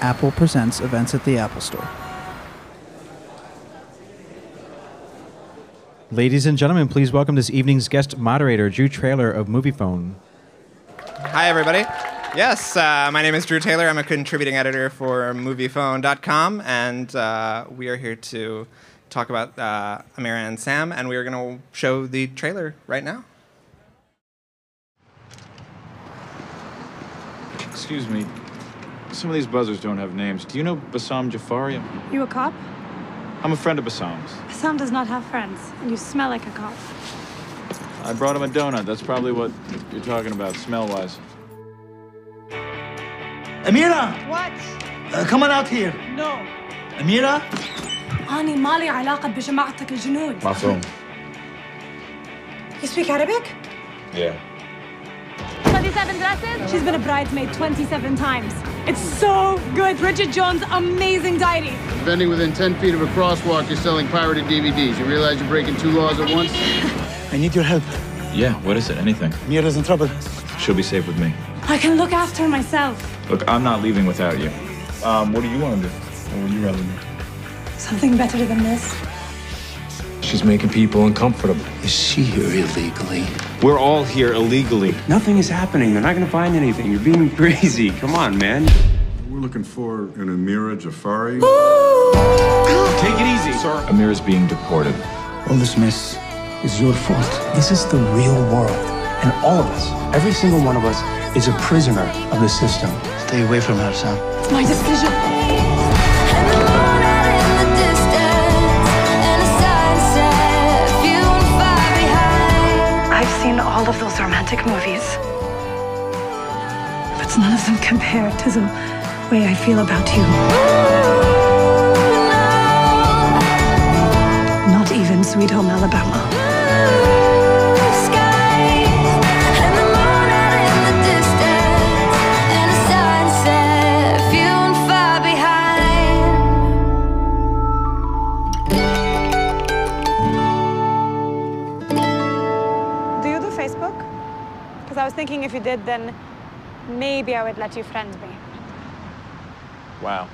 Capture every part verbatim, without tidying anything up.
Apple Presents events at the Apple Store. Ladies and gentlemen, please welcome this evening's guest moderator, Drew Taylor of Moviefone. Hi, everybody. Yes, uh, my name is Drew Taylor. I'm a contributing editor for Moviefone dot com, and uh, we are here to talk about uh, Amira and Sam, and we are going to show the trailer right now. Excuse me. Some of these buzzers don't have names. Do you know Bassam Jafari? You a cop? I'm a friend of Bassam's. Bassam does not have friends, and you smell like a cop. I brought him a donut. That's probably what you're talking about, smell-wise. Amira! What? Uh, come on out here. No. Amira? أني مالي علاقة بجماعتك الجنود. مفهوم. You speak Arabic? Yeah. twenty-seven dresses? She's been a bridesmaid twenty-seven times. It's so good. Bridget Jones' Amazing Diary. Vending within ten feet of a crosswalk, you're selling pirated D V Ds. You realize you're breaking two laws at once? I need your help. Yeah, what is it? Anything. Mira's in trouble. She'll be safe with me. I can look after her myself. Look, I'm not leaving without you. Um, what do you want to do? What would you rather do? Something better than this. She's making people uncomfortable. Is she here illegally? We're all here illegally. Nothing is happening. They're not going to find anything. You're being crazy. Come on, man. We're looking for an Amira Jafari. Ooh. Take it easy, sir. Amira's being deported. All this mess is your fault. This is the real world. And all of us, every single one of us, is a prisoner of the system. Stay away from her, Sam. It's my decision. All of those romantic movies, but none of them compare to the way I feel about you. Ooh, no. Not even Sweet Home Alabama. Blue skies and the moon out in the distance and a sunset few and far behind. I was thinking if you did, then maybe I would let you friend me. Wow.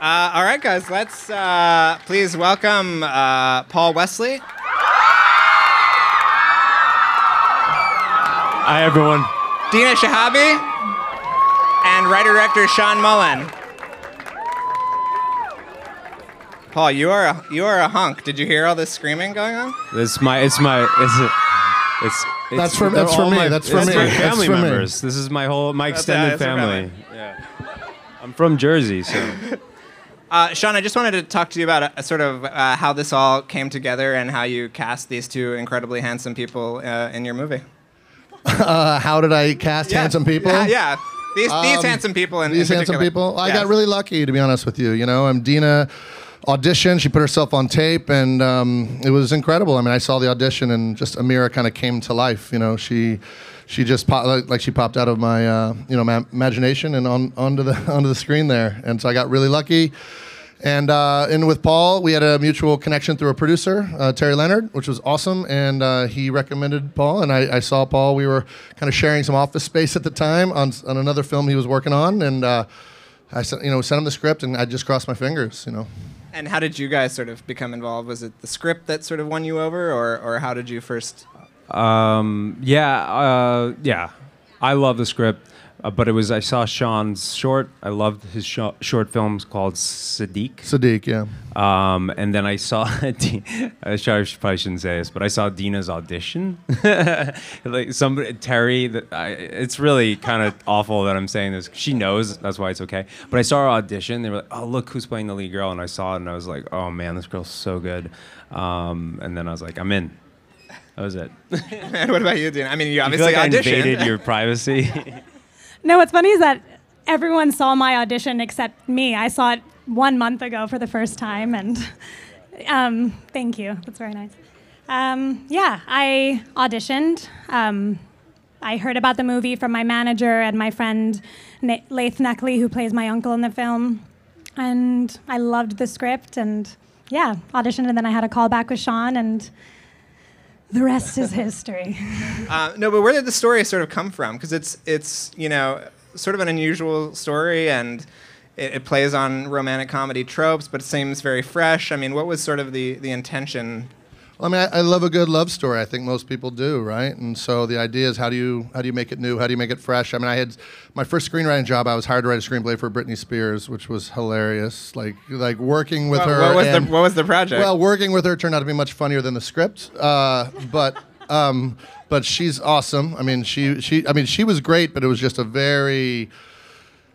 Uh, all right, guys, let's uh, please welcome uh, Paul Wesley. Hi, everyone. Dina Shihabi and writer-director Sean Mullin. Paul, you are a, you are a hunk. Did you hear all this screaming going on? It's my it's my it's it's. it's that's for that's for me. My, that's for me. My family that's members. Me. This is my whole my extended that's, yeah, family. Yeah, I'm from Jersey, so. uh, Sean, I just wanted to talk to you about a, a sort of uh, how this all came together and how you cast these two incredibly handsome people uh, in your movie. uh, how did I cast yeah. handsome people? Uh, yeah. These these um, handsome people in these in handsome people. Yeah. I got really lucky, to be honest with you. You know, I'm Dina. Audition, she put herself on tape, and um, it was incredible. I mean, I saw the audition, and just Amira kind of came to life. You know, she she just pop, like, like she popped out of my uh, you know my imagination and on onto the onto the screen there. And so I got really lucky. And uh, and with Paul, we had a mutual connection through a producer, uh, Terry Leonard, which was awesome. And uh, he recommended Paul, and I, I saw Paul. We were kind of sharing some office space at the time on on another film he was working on, and uh, I sent you know sent him the script, and I just crossed my fingers, you know. And how did you guys sort of become involved? Was it the script that sort of won you over, or, or how did you first? Um, yeah, uh, yeah. I love the script, uh, but it was I saw Sean's short. I loved his sh short films called Sadiq. Sadiq, yeah. Um, and then I saw, I probably shouldn't say this, but I saw Dina's audition. like somebody, Terry, the, I, it's really kind of awful that I'm saying this. She knows, that's why it's okay. But I saw her audition, they were like, oh, look who's playing the lead girl. And I saw it and I was like, oh man, this girl's so good. Um, and then I was like, I'm in. That was it. What about you, Dina? I mean, you obviously you like auditioned. I invaded your privacy. No, what's funny is that everyone saw my audition except me. I saw it one month ago for the first time, and um, thank you. That's very nice. Um, yeah, I auditioned. Um, I heard about the movie from my manager and my friend Na Laith Neckley, who plays my uncle in the film, and I loved the script. And yeah, auditioned, and then I had a call back with Sean, and The rest is history. uh, no, but where did the story sort of come from? Because it's, it's, you know, sort of an unusual story, and it, it plays on romantic comedy tropes, but it seems very fresh. I mean, what was sort of the, the intention? Well, I mean, I, I love a good love story. I think most people do, right? And so the idea is, how do you how do you make it new? How do you make it fresh? I mean, I had my first screenwriting job. I was hired to write a screenplay for Britney Spears, which was hilarious. Like like working with well, her. What was and, the What was the project? Well, working with her turned out to be much funnier than the script, uh, but. Um, but she's awesome. I mean, she she I mean, she was great, but it was just a very,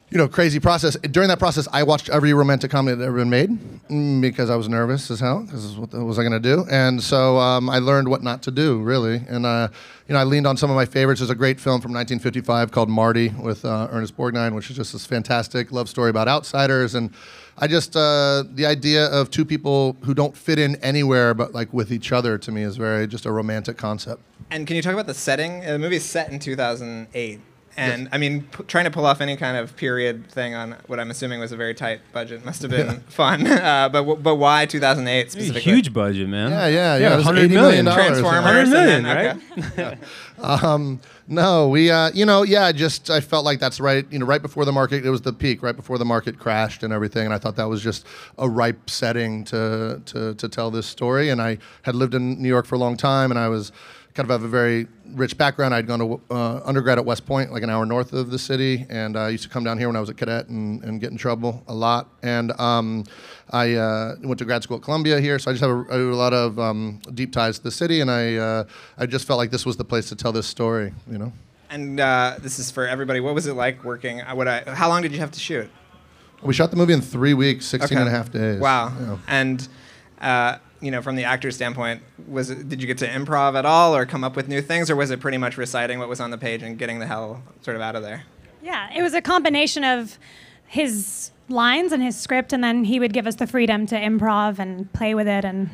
you know, crazy process. During that process, I watched every romantic comedy that had ever been made because I was nervous as hell, because what was I going to do? And so um, I learned what not to do, really. And, uh, you know, I leaned on some of my favorites. There's a great film from nineteen fifty-five called Marty with uh, Ernest Borgnine, which is just this fantastic love story about outsiders. And I just, uh, the idea of two people who don't fit in anywhere but, like, with each other, to me, is very, just a romantic concept. And can you talk about the setting? The movie is set in two thousand eight. And, yes. I mean, p trying to pull off any kind of period thing on what I'm assuming was a very tight budget must have been yeah. fun. Uh, but w but why two thousand eight specifically? Huge budget, man. Yeah, yeah, yeah. yeah one hundred million dollars. Transformers. one hundred million, and then, right? Okay. um, no, we, uh, you know, yeah, just I felt like that's right, you know, right before the market, it was the peak, right before the market crashed and everything. And I thought that was just a ripe setting to, to, to tell this story. And I had lived in New York for a long time, and I was kind of have a very rich background. I'd gone to uh, undergrad at West Point, like an hour north of the city, and I uh, used to come down here when I was a cadet and, and get in trouble a lot. And um, I uh, went to grad school at Columbia here, so I just have a, I do a lot of um, deep ties to the city, and I uh, I just felt like this was the place to tell this story, you know. And uh, this is for everybody. What was it like working? What I, how long did you have to shoot? We shot the movie in three weeks, sixteen okay. and a half days. Wow. Yeah. And. Uh, You know, from the actor's standpoint, was it, did you get to improv at all, or come up with new things, or was it pretty much reciting what was on the page and getting the hell sort of out of there? Yeah, it was a combination of his lines and his script, and then he would give us the freedom to improv and play with it, and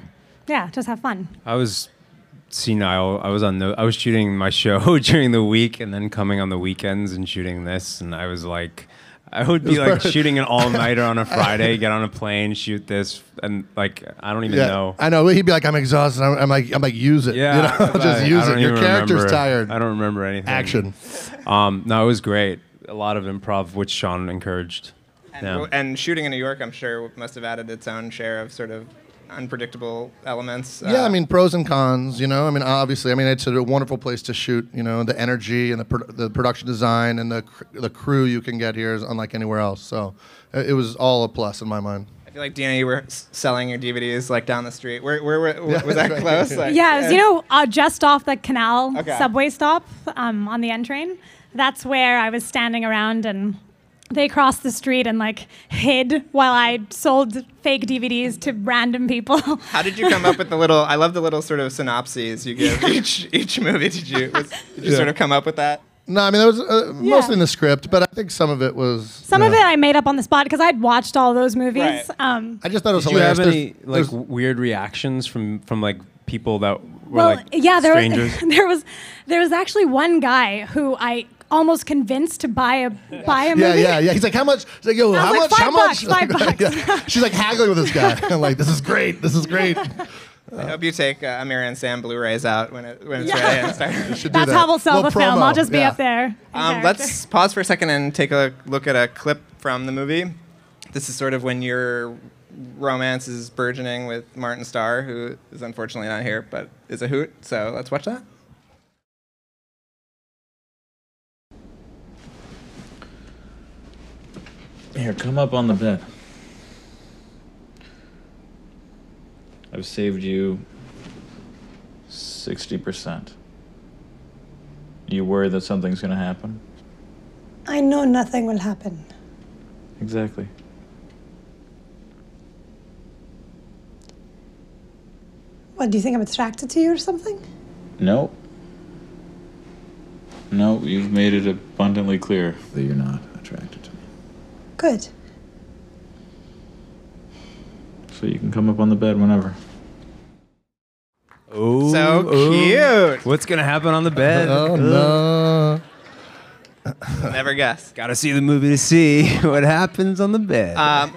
yeah, just have fun. I was senile. I was on the. I was shooting my show during the week, and then coming on the weekends and shooting this, and I was like, I would be like shooting an all-nighter on a Friday, get on a plane, shoot this, and like I don't even yeah, know. I know he'd be like, "I'm exhausted." I'm, I'm like, "I'm like, use it, yeah, you know, just I, use I it." Your character's remember. tired. I don't remember anything. Action. Um, no, it was great. A lot of improv, which Sean encouraged. And, yeah. well, and shooting in New York, I'm sure, must have added its own share of sort of unpredictable elements. Uh, yeah, I mean, pros and cons, you know. I mean, obviously, I mean, it's a wonderful place to shoot, you know, the energy and the, pro the production design and the, cr the crew you can get here is unlike anywhere else. So it was all a plus in my mind. I feel like, Dina, you were s selling your D V Ds, like, down the street. Where, where, where yeah, was that right. close? Like, yeah, it was, you know, uh, just off the canal okay. subway stop um, on the N train. That's where I was standing around, and they crossed the street and like hid while I sold fake D V Ds to random people. How did you come up with the little? I love the little sort of synopses you give yeah. each each movie. Did you was, did you yeah. sort of come up with that? No, I mean that was uh, yeah. mostly in the script, but I think some of it was some yeah. of it I made up on the spot because I'd watched all those movies. Right. Um, I just thought it was did hilarious. Did you have any there's, like there's weird reactions from from like people that were well, like yeah, there strangers? Was, there was there was actually one guy who I. almost convinced to buy a buy a movie. Yeah, yeah, yeah. He's like, how much? He's like, yo, how much? How much? Five bucks. Yeah. She's like haggling with this guy. I'm like, this is great. This is great. I hope you take uh, Amira and Sam Blu-rays out when, it, when it's yeah. ready. That's that. how we'll sell we'll the promo. film. I'll just be yeah. up there. Um, let's pause for a second and take a look at a clip from the movie. This is sort of when your romance is burgeoning with Martin Starr, who is unfortunately not here, but is a hoot. So let's watch that. Here, come up on the bed. I've saved you sixty percent. You worry that something's gonna happen? I know nothing will happen. Exactly. What, do you think I'm attracted to you or something? No. No, you've made it abundantly clear that you're not attracted to me. Good. So you can come up on the bed whenever. Oh, so cute. Oh. What's going to happen on the bed? Oh, no. Never guess. Got to see the movie to see what happens on the bed. Um,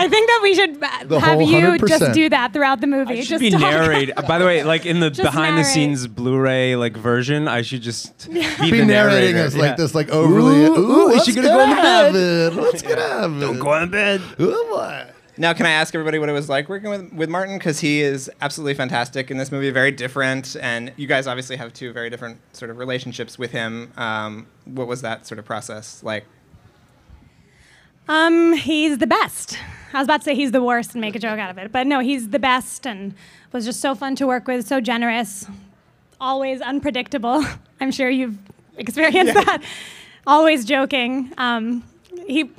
I think that we should the have you just do that throughout the movie. I should just be narrated. By the way, like in the just behind narrate. the scenes Blu-ray like version, I should just yeah. be, be the narrating narrator. us yeah. like this, like overly. Ooh, ooh, ooh is she gonna go in bed? Let's get up. Don't go in bed. Oh boy. Now, can I ask everybody what it was like working with, with Martin? Because he is absolutely fantastic in this movie, very different. And you guys obviously have two very different sort of relationships with him. Um, what was that sort of process like? Um, he's the best. I was about to say he's the worst and make a joke out of it. But no, he's the best and was just so fun to work with, so generous, always unpredictable. I'm sure you've experienced yeah. that. Always joking. Um, he...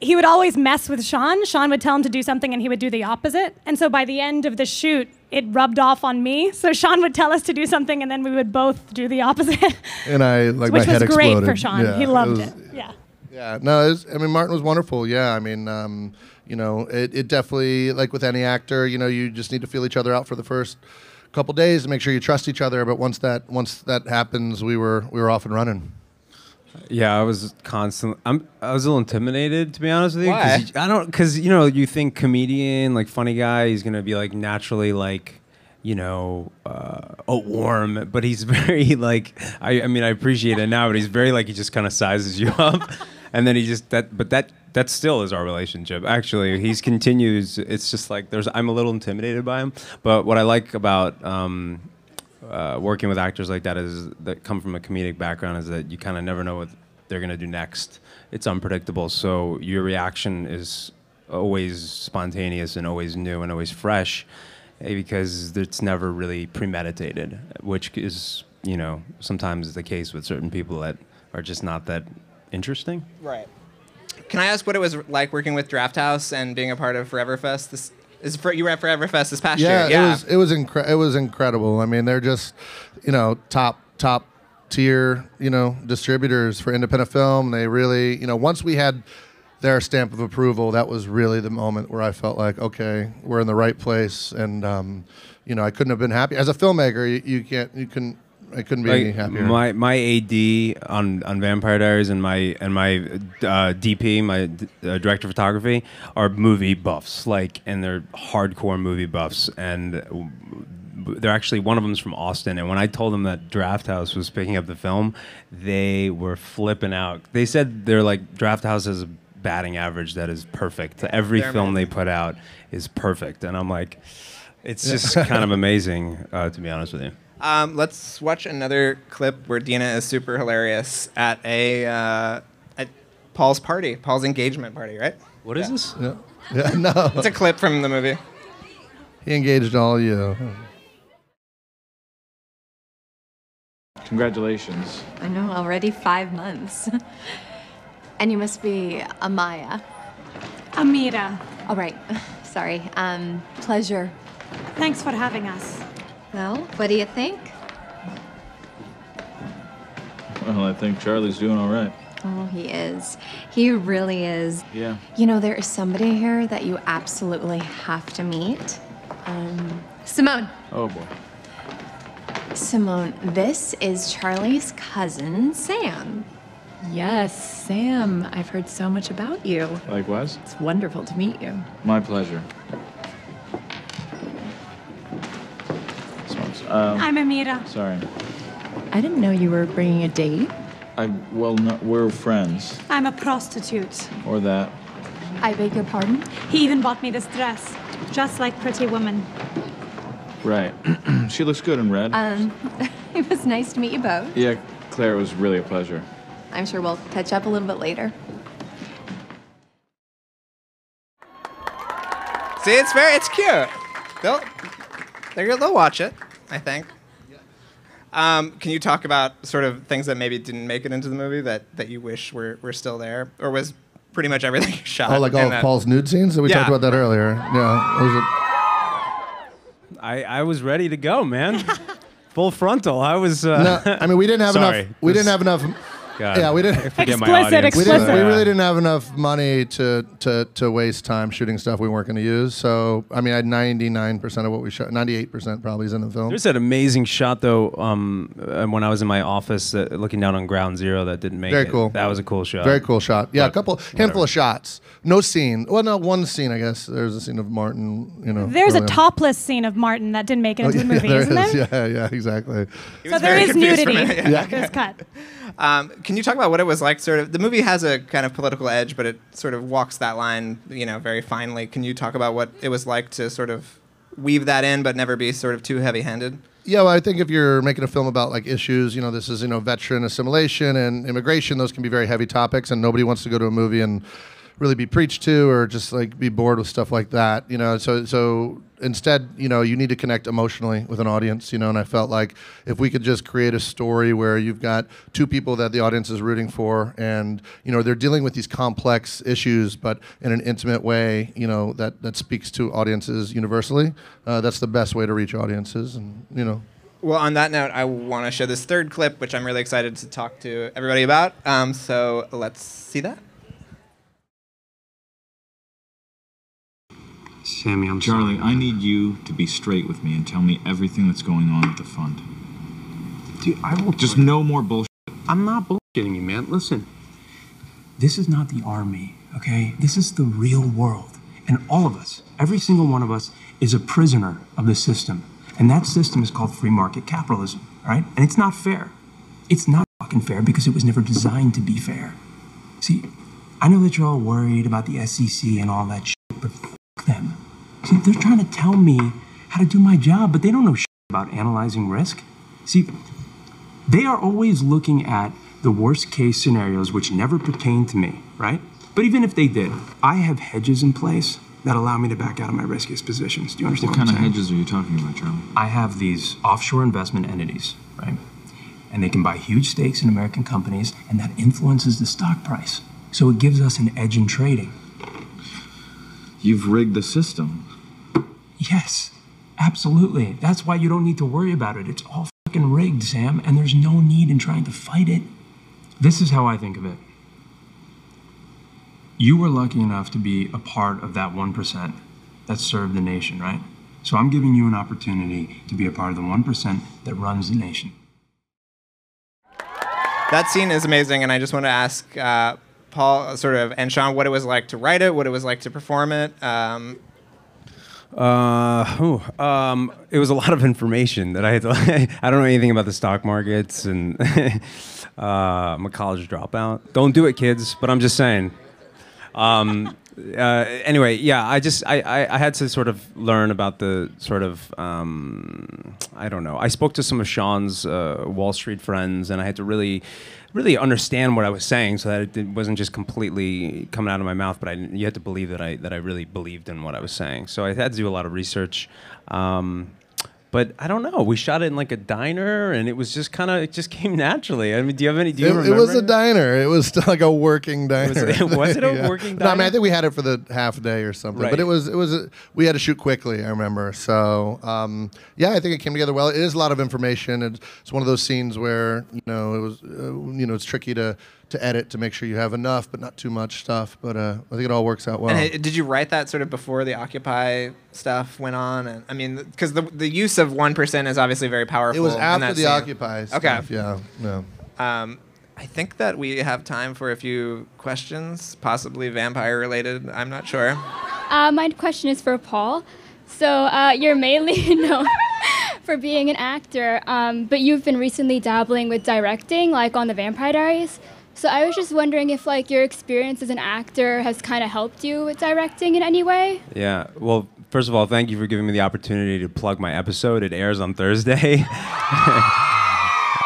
He would always mess with Sean. Sean would tell him to do something and he would do the opposite. And so by the end of the shoot, it rubbed off on me. So Sean would tell us to do something and then we would both do the opposite. And I, like, my head exploded. Which was great for Sean. Yeah, he loved it. Was, it. Yeah. Yeah. No, it was, I mean, Martin was wonderful. Yeah. I mean, um, you know, it, it definitely, like with any actor, you know, you just need to feel each other out for the first couple days to make sure you trust each other. But once that once that happens, we were we were off and running. Yeah, I was constantly. I'm. I was a little intimidated, to be honest with you. Why? Cause you, I don't. Because you know, you think comedian, like funny guy, he's gonna be like naturally like, you know, uh, oh warm. But he's very like. I. I mean, I appreciate it now, but he's very like. He just kind of sizes you up, and then he just that. But that that still is our relationship. Actually, he's continues. It's just like there's. I'm a little intimidated by him, but what I like about. Um, Uh, working with actors like that is that come from a comedic background is that you kind of never know what they're going to do next. It's unpredictable, so your reaction is always spontaneous and always new and always fresh because it's never really premeditated, which is, you know, sometimes the case with certain people that are just not that interesting. Right. Can I ask what it was like working with Drafthouse and being a part of Forever Fest this Is for, you were at Forever Fest this past yeah, year. Yeah, it was it was, incre it was incredible. I mean, they're just, you know, top top tier, you know, distributors for independent film. They really, you know, once we had their stamp of approval, that was really the moment where I felt like, okay, we're in the right place, and um, you know, I couldn't have been happy as a filmmaker. You, you can't, you couldn't. I couldn't be like, any happier. My my A D on on Vampire Diaries and my and my uh, D P, my d uh, director of photography, are movie buffs. Like, and they're hardcore movie buffs. And they're actually one of them's from Austin. And when I told them that Drafthouse was picking up the film, they were flipping out. They said they're like Drafthouse is a batting average that is perfect. Every they're film amazing. they put out is perfect. And I'm like, it's yeah. just kind of amazing, uh, to be honest with you. Um, let's watch another clip where Dina is super hilarious at a uh, at Paul's party, Paul's engagement party, right? What yeah. is this? Yeah. Yeah, no. It's a clip from the movie. He engaged all you. Congratulations. I know, already five months. And you must be Amaya. Amira. All right. Sorry. Um, pleasure. Thanks for having us. Well, what do you think? Well, I think Charlie's doing all right. Oh, he is. He really is. Yeah. You know, there is somebody here that you absolutely have to meet. Um, Simone. Oh, boy. Simone, this is Charlie's cousin, Sam. Yes, Sam. I've heard so much about you. Likewise. It's wonderful to meet you. My pleasure. Um, I'm Amira. Sorry. I didn't know you were bringing a date. I, well, no, we're friends. I'm a prostitute. Or that. I beg your pardon? He even bought me this dress, just like Pretty Woman. Right. She looks good in red. Um, it was nice to meet you both. Yeah, Claire, it was really a pleasure. I'm sure we'll catch up a little bit later. See, it's very, it's cute. They'll, they'll watch it. I think. Um, can you talk about sort of things that maybe didn't make it into the movie that, that you wish were, were still there? Or was pretty much everything shot? Oh, like all of Paul's nude scenes? We yeah. talked about that earlier. Yeah. It was a I, I was ready to go, man. Full frontal. I was... Uh, no, I mean, we didn't have Sorry. enough... We didn't have enough... God. Yeah, we didn't. I forget explicit, my audience. Explicit. We, didn't, we really didn't have enough money to, to, to waste time shooting stuff we weren't going to use. So, I mean, I had ninety-nine percent of what we shot, ninety-eight percent probably is in the film. There's that amazing shot, though, um, when I was in my office uh, looking down on Ground Zero that didn't make Very it. Very cool. That was a cool shot. Very cool shot. Yeah, but a couple, whatever. handful of shots. No scene. Well, not one scene, I guess. There's a scene of Martin, you know. There's a topless on. scene of Martin that didn't make it into oh, yeah, the movie, there isn't is. there? Yeah, yeah, exactly. So there is nudity. Yeah. Yeah. There's cut. Um, can you talk about what it was like? Sort of, the movie has a kind of political edge, but it sort of walks that line, you know, very finely. Can you talk about what it was like to sort of weave that in, but never be sort of too heavy-handed? Yeah, well, I think if you're making a film about like issues, you know, this is you know veteran assimilation and immigration. Those can be very heavy topics, and nobody wants to go to a movie and really be preached to, or just like be bored with stuff like that, you know. So, so instead, you know, you need to connect emotionally with an audience, you know. And I felt like if we could just create a story where you've got two people that the audience is rooting for, and you know they're dealing with these complex issues, but in an intimate way, you know, that that speaks to audiences universally. Uh, that's the best way to reach audiences, and you know. Well, on that note, I want to show this third clip, which I'm really excited to talk to everybody about. Um, so let's see that. Sammy, I'm Charlie, sorry. I need you to be straight with me and tell me everything that's going on with the fund. Dude, I will just no more bullshit. I'm not bullshitting you, man. Listen, this is not the army, okay? This is the real world. And all of us, every single one of us, is a prisoner of the system. And that system is called free market capitalism, right? And it's not fair. It's not fucking fair because it was never designed to be fair. See, I know that you're all worried about the S E C and all that shit, but them. See, they're trying to tell me how to do my job, but they don't know shit about analyzing risk. See, they are always looking at the worst case scenarios, which never pertain to me, right? But even if they did, I have hedges in place that allow me to back out of my riskiest positions. Do you understand what I'm saying? What kind of hedges are you talking about, Charlie? I have these offshore investment entities, right? And they can buy huge stakes in American companies, and that influences the stock price. So it gives us an edge in trading. You've rigged the system. Yes, absolutely. That's why you don't need to worry about it. It's all fucking rigged, Sam, and there's no need in trying to fight it. This is how I think of it. You were lucky enough to be a part of that one percent that served the nation, right? So I'm giving you an opportunity to be a part of the one percent that runs the nation. That scene is amazing, and I just want to ask... Uh, Paul, sort of, and Sean, what it was like to write it, what it was like to perform it. Um. Uh, ooh, um, it was a lot of information that I had to, I don't know anything about the stock markets, and uh, I'm a college dropout. Don't do it, kids, but I'm just saying. Um, uh, anyway, yeah, I just, I, I, I had to sort of learn about the sort of, um, I don't know. I spoke to some of Sean's uh, Wall Street friends, and I had to really... really understand what I was saying, so that it wasn't just completely coming out of my mouth. But I, you had to believe that I that I really believed in what I was saying. So I had to do a lot of research. Um, but I don't know. We shot it in like a diner, and it was just kind of it just came naturally. I mean, do you have any? Do you it, remember? It was a diner. It was still like a working diner. It was, was it a yeah. working diner? No, I mean, I think we had it for the half day or something. Right. But it was it was a, we had to shoot quickly. I remember. So um, yeah, I think it came together well. It is a lot of information. It's, it's one of those scenes where you know it was uh, you know it's tricky to. to edit to make sure you have enough, but not too much stuff. But uh, I think it all works out well. And it, did you write that sort of before the Occupy stuff went on? And I mean, because the the use of one percent is obviously very powerful. It was after the Occupy stuff. Okay. Yeah. Yeah. Um, I think that we have time for a few questions, possibly vampire related. I'm not sure. Uh, my question is for Paul. So uh, you're mainly known for being an actor, um, but you've been recently dabbling with directing, like on the Vampire Diaries. So I was just wondering if like your experience as an actor has kind of helped you with directing in any way? Yeah, well, first of all, thank you for giving me the opportunity to plug my episode. It airs on Thursday.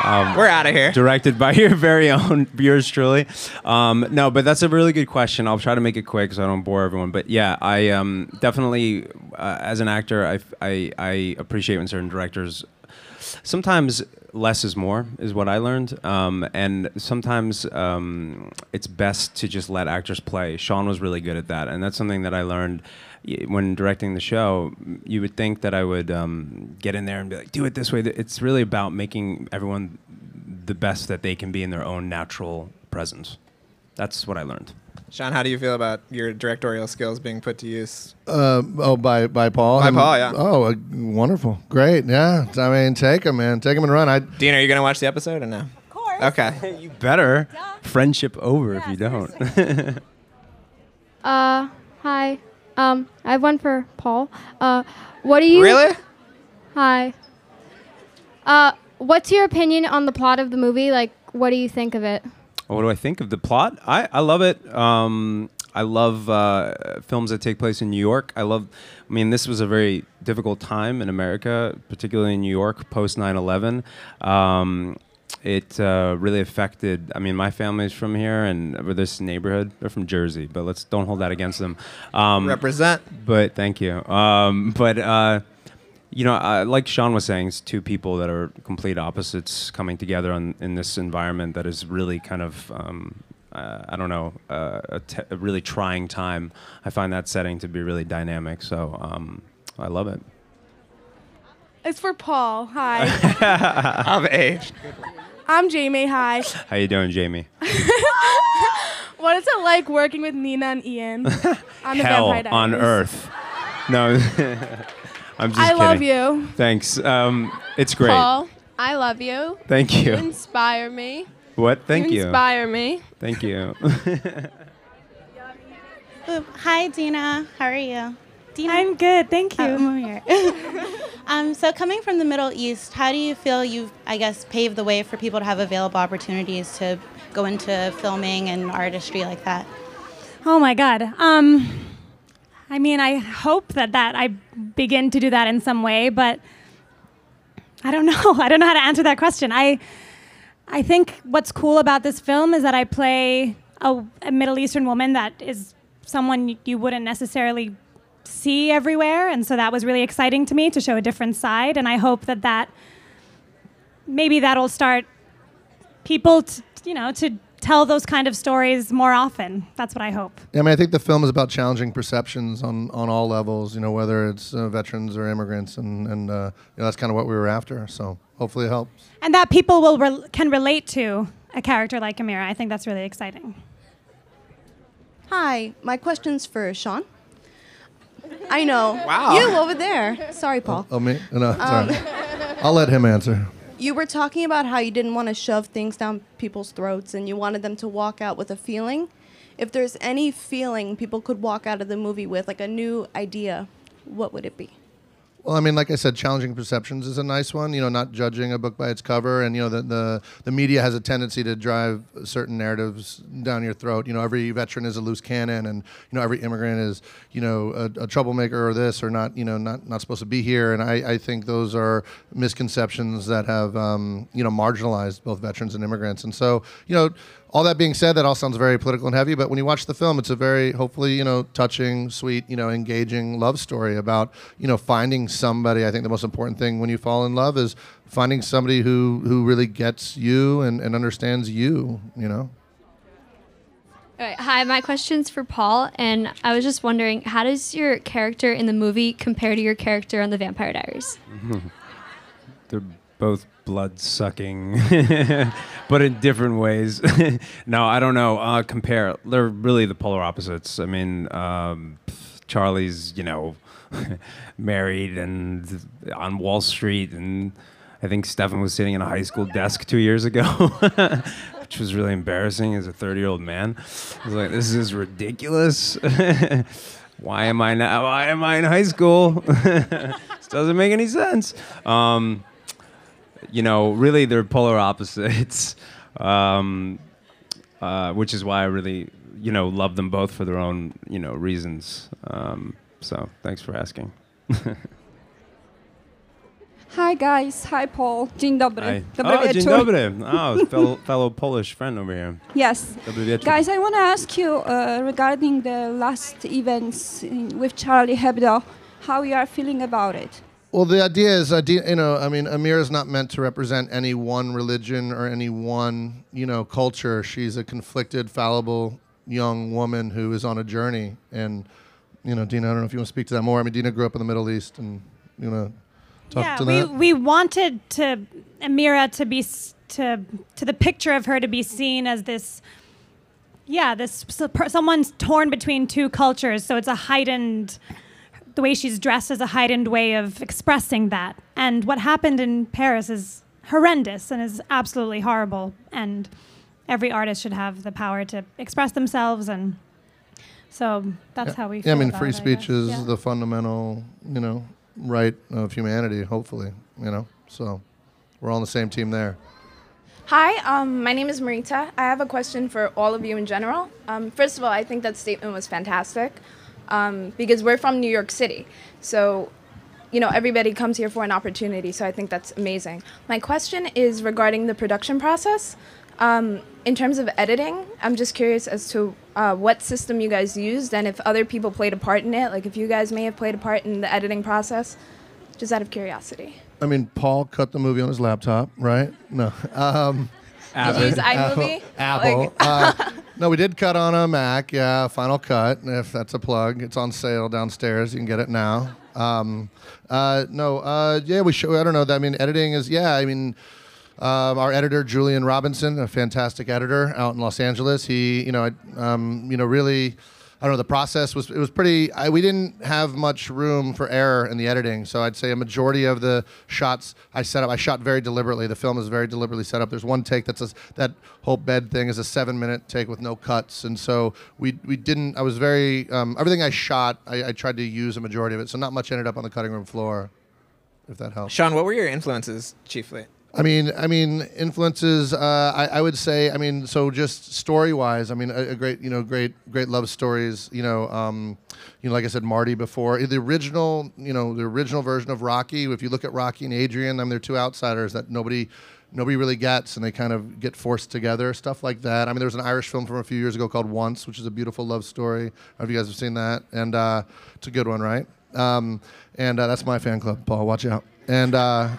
um, We're out of here. Directed by your very own, yours truly. Um, no, but that's a really good question. I'll try to make it quick so I don't bore everyone. But yeah, I um, definitely, uh, as an actor, I, I, I appreciate when certain directors sometimes less is more, is what I learned. Um, and sometimes um, it's best to just let actors play. Sean was really good at that. And that's something that I learned when directing the show. You would think that I would um, get in there and be like, do it this way. It's really about making everyone the best that they can be in their own natural presence. That's what I learned. Sean, how do you feel about your directorial skills being put to use? Uh, oh, by by Paul? By I'm, Paul, yeah. Oh, uh, wonderful. Great, yeah. I mean, take him, man. Take him and run. I, Dina, are you going to watch the episode or no? Of course. Okay. You better. Yeah. Friendship over, yeah, if you don't. uh, hi. Um, I have one for Paul. Uh, what do you... Really? Hi. Uh, what's your opinion on the plot of the movie? Like, what do you think of it? What do I think of the plot? I, I love it. Um, I love uh, films that take place in New York. I love, I mean, this was a very difficult time in America, particularly in New York, post nine eleven. Um, it uh, really affected, I mean, my family's from here and this neighborhood. They're from Jersey, but let's don't hold that against them. Um, Represent. But thank you. Um, but... Uh, You know, uh, like Sean was saying, it's two people that are complete opposites coming together on, in this environment that is really kind of, um, uh, I don't know, uh, a, te a really trying time. I find that setting to be really dynamic, so um, I love it. It's for Paul. Hi. I'm Abe. I'm Jamie. Hi. How you doing, Jamie? What is it like working with Nina and Ian? I'm Hell the Vampire Diaries. On Earth. No. I'm just I kidding. Love you. Thanks. Um, it's great. Paul, I love you. Thank you. You inspire me. What? Thank you. You inspire me. Thank you. Ooh, hi, Dina. How are you? Dina? I'm good. Thank you. Oh, I'm here. um, so coming from the Middle East, how do you feel you've, I guess, paved the way for people to have available opportunities to go into filming and artistry like that? Oh, my God. Um... I mean, I hope that, that I begin to do that in some way, but I don't know. I don't know how to answer that question. I, I think what's cool about this film is that I play a, a Middle Eastern woman that is someone you wouldn't necessarily see everywhere, and so that was really exciting to me to show a different side, and I hope that, that maybe that'll start people to, you know, to... tell those kind of stories more often. That's what I hope. Yeah, I mean, I think the film is about challenging perceptions on, on all levels, you know, whether it's uh, veterans or immigrants, and, and uh, you know, that's kind of what we were after, so hopefully it helps. And that people will re can relate to a character like Amira. I think that's really exciting. Hi, my question's for Sean. I know. Wow. You over there. Sorry, Paul. Oh, oh me? No, um, sorry. I'll let him answer. You were talking about how you didn't want to shove things down people's throats and you wanted them to walk out with a feeling. If there's any feeling people could walk out of the movie with, like a new idea, what would it be? Well, I mean, like I said, challenging perceptions is a nice one. You know, not judging a book by its cover. And, you know, the, the, the media has a tendency to drive certain narratives down your throat. You know, every veteran is a loose cannon, and, you know, every immigrant is, you know, a, a troublemaker or this or not, you know, not, not supposed to be here. And I, I think those are misconceptions that have, um, you know, marginalized both veterans and immigrants. And so, you know, all that being said, that all sounds very political and heavy, but when you watch the film, it's a very, hopefully, you know, touching, sweet, you know, engaging love story about, you know, finding somebody. I think the most important thing when you fall in love is finding somebody who, who really gets you and, and understands you, you know. All right. Hi, my question's for Paul, and I was just wondering, how does your character in the movie compare to your character on The Vampire Diaries? Mm-hmm. They're both blood-sucking, but in different ways. No, I don't know. Uh, compare. They're really the polar opposites. I mean, um, Charlie's, you know, married and on Wall Street, and I think Stefan was sitting in a high school desk two years ago, which was really embarrassing as a thirty-year-old man. I was like, this is ridiculous. Why am I not, why am I in high school? This doesn't make any sense. Um... You know, really, they're polar opposites, um, uh, which is why I really, you know, love them both for their own, you know, reasons. Um, so thanks for asking. Hi, guys. Hi, Paul. Dzień dobry. Hi. Dobry oh, dzień dobry. Oh, fellow, fellow Polish friend over here. Yes. Guys, I want to ask you uh, regarding the last events in, with Charlie Hebdo, how you are feeling about it. Well, the idea is, you know, I mean, Amira is not meant to represent any one religion or any one, you know, culture. She's a conflicted, fallible young woman who is on a journey. And, you know, Dina, I don't know if you want to speak to that more. I mean, Dina grew up in the Middle East, and, you know, talk yeah, to we, that. Yeah, we wanted to Amira to be to to the picture of her to be seen as this, yeah, this someone's torn between two cultures. So it's a heightened, the way she's dressed is a heightened way of expressing that. And what happened in Paris is horrendous and is absolutely horrible. And every artist should have the power to express themselves, and so that's yeah. how we feel. Yeah, I mean, about free it, speech is yeah. the fundamental, you know, right of humanity, hopefully, you know. So we're all on the same team there. Hi, um, my name is Marita. I have a question for all of you in general. Um, first of all, I think that statement was fantastic um, because we're from New York City. So, you know, everybody comes here for an opportunity. So I think that's amazing. My question is regarding the production process. Um, in terms of editing, I'm just curious as to uh, what system you guys used and if other people played a part in it, like if you guys may have played a part in the editing process, just out of curiosity. I mean, Paul cut the movie on his laptop, right? No. Um, Apple. Did you use iMovie? Apple. Like. uh, no, we did cut on a Mac, yeah, Final Cut, if that's a plug. It's on sale downstairs. You can get it now. Um, uh, no, uh, yeah, we show, I don't know. I mean, editing is, yeah, I mean... Um, our editor, Julian Robinson, a fantastic editor out in Los Angeles. He, you know, um, you know, really, I don't know, the process was, it was pretty, I, we didn't have much room for error in the editing. So I'd say a majority of the shots I set up, I shot very deliberately. The film is very deliberately set up. There's one take that's, a, that whole bed thing is a seven minute take with no cuts. And so we, we didn't, I was very, um, everything I shot, I, I tried to use a majority of it. So not much ended up on the cutting room floor, if that helps. Sean, what were your influences chiefly? I mean, I mean, influences. Uh, I, I would say, I mean, so just story-wise, I mean, a, a great, you know, great, great love stories. You know, um, you know, like I said, Marty before the original, you know, the original version of Rocky. If you look at Rocky and Adrian, I mean, they're two outsiders that nobody, nobody really gets, and they kind of get forced together. Stuff like that. I mean, there was an Irish film from a few years ago called Once, which is a beautiful love story. I don't know if you guys have seen that, and uh, it's a good one, right? Um, and uh, that's my fan club, Paul. Watch out. And. Uh,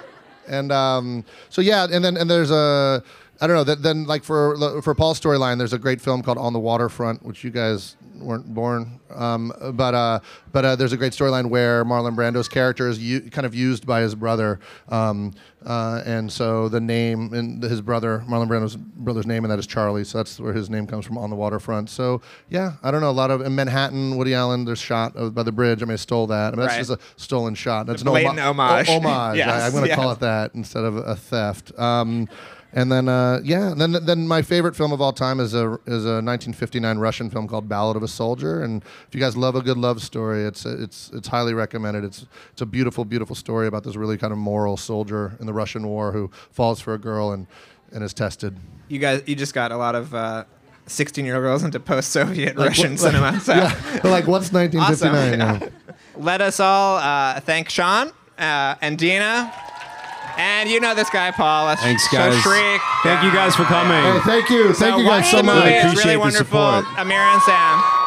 And um, so yeah, and then and there's a I don't know. That, then like for for Paul's storyline, there's a great film called On the Waterfront, which you guys weren't born. Um, but uh, but uh, there's a great storyline where Marlon Brando's character is u kind of used by his brother, um, uh, and so the name and his brother Marlon Brando's brother's name, and that is Charlie. So that's where his name comes from, On the Waterfront. So yeah, I don't know. A lot of in Manhattan, Woody Allen. There's shot of, by the bridge. I mean, I stole that. I mean, that's right. Just a stolen shot. That's no homage. homage. O homage. Yes. I, I'm going to yeah. call it that instead of a theft. Um, And then, uh, yeah, and then then my favorite film of all time is a is a nineteen fifty-nine Russian film called Ballad of a Soldier. And if you guys love a good love story, it's it's it's highly recommended. It's it's a beautiful, beautiful story about this really kind of moral soldier in the Russian war who falls for a girl and and is tested. You guys, you just got a lot of uh, sixteen-year-old girls into post-Soviet like, Russian what, like, cinema. So. Yeah, but like what's nineteen fifty-nine? Awesome. Yeah. Let us all uh, thank Sean uh, and Dina. And you know this guy, Paul. Let's Thanks, guys. Shriek. Thank you guys for coming. Hey, thank you. Thank so you guys so much. I appreciate really the wonderful. Support. Amira and Sam.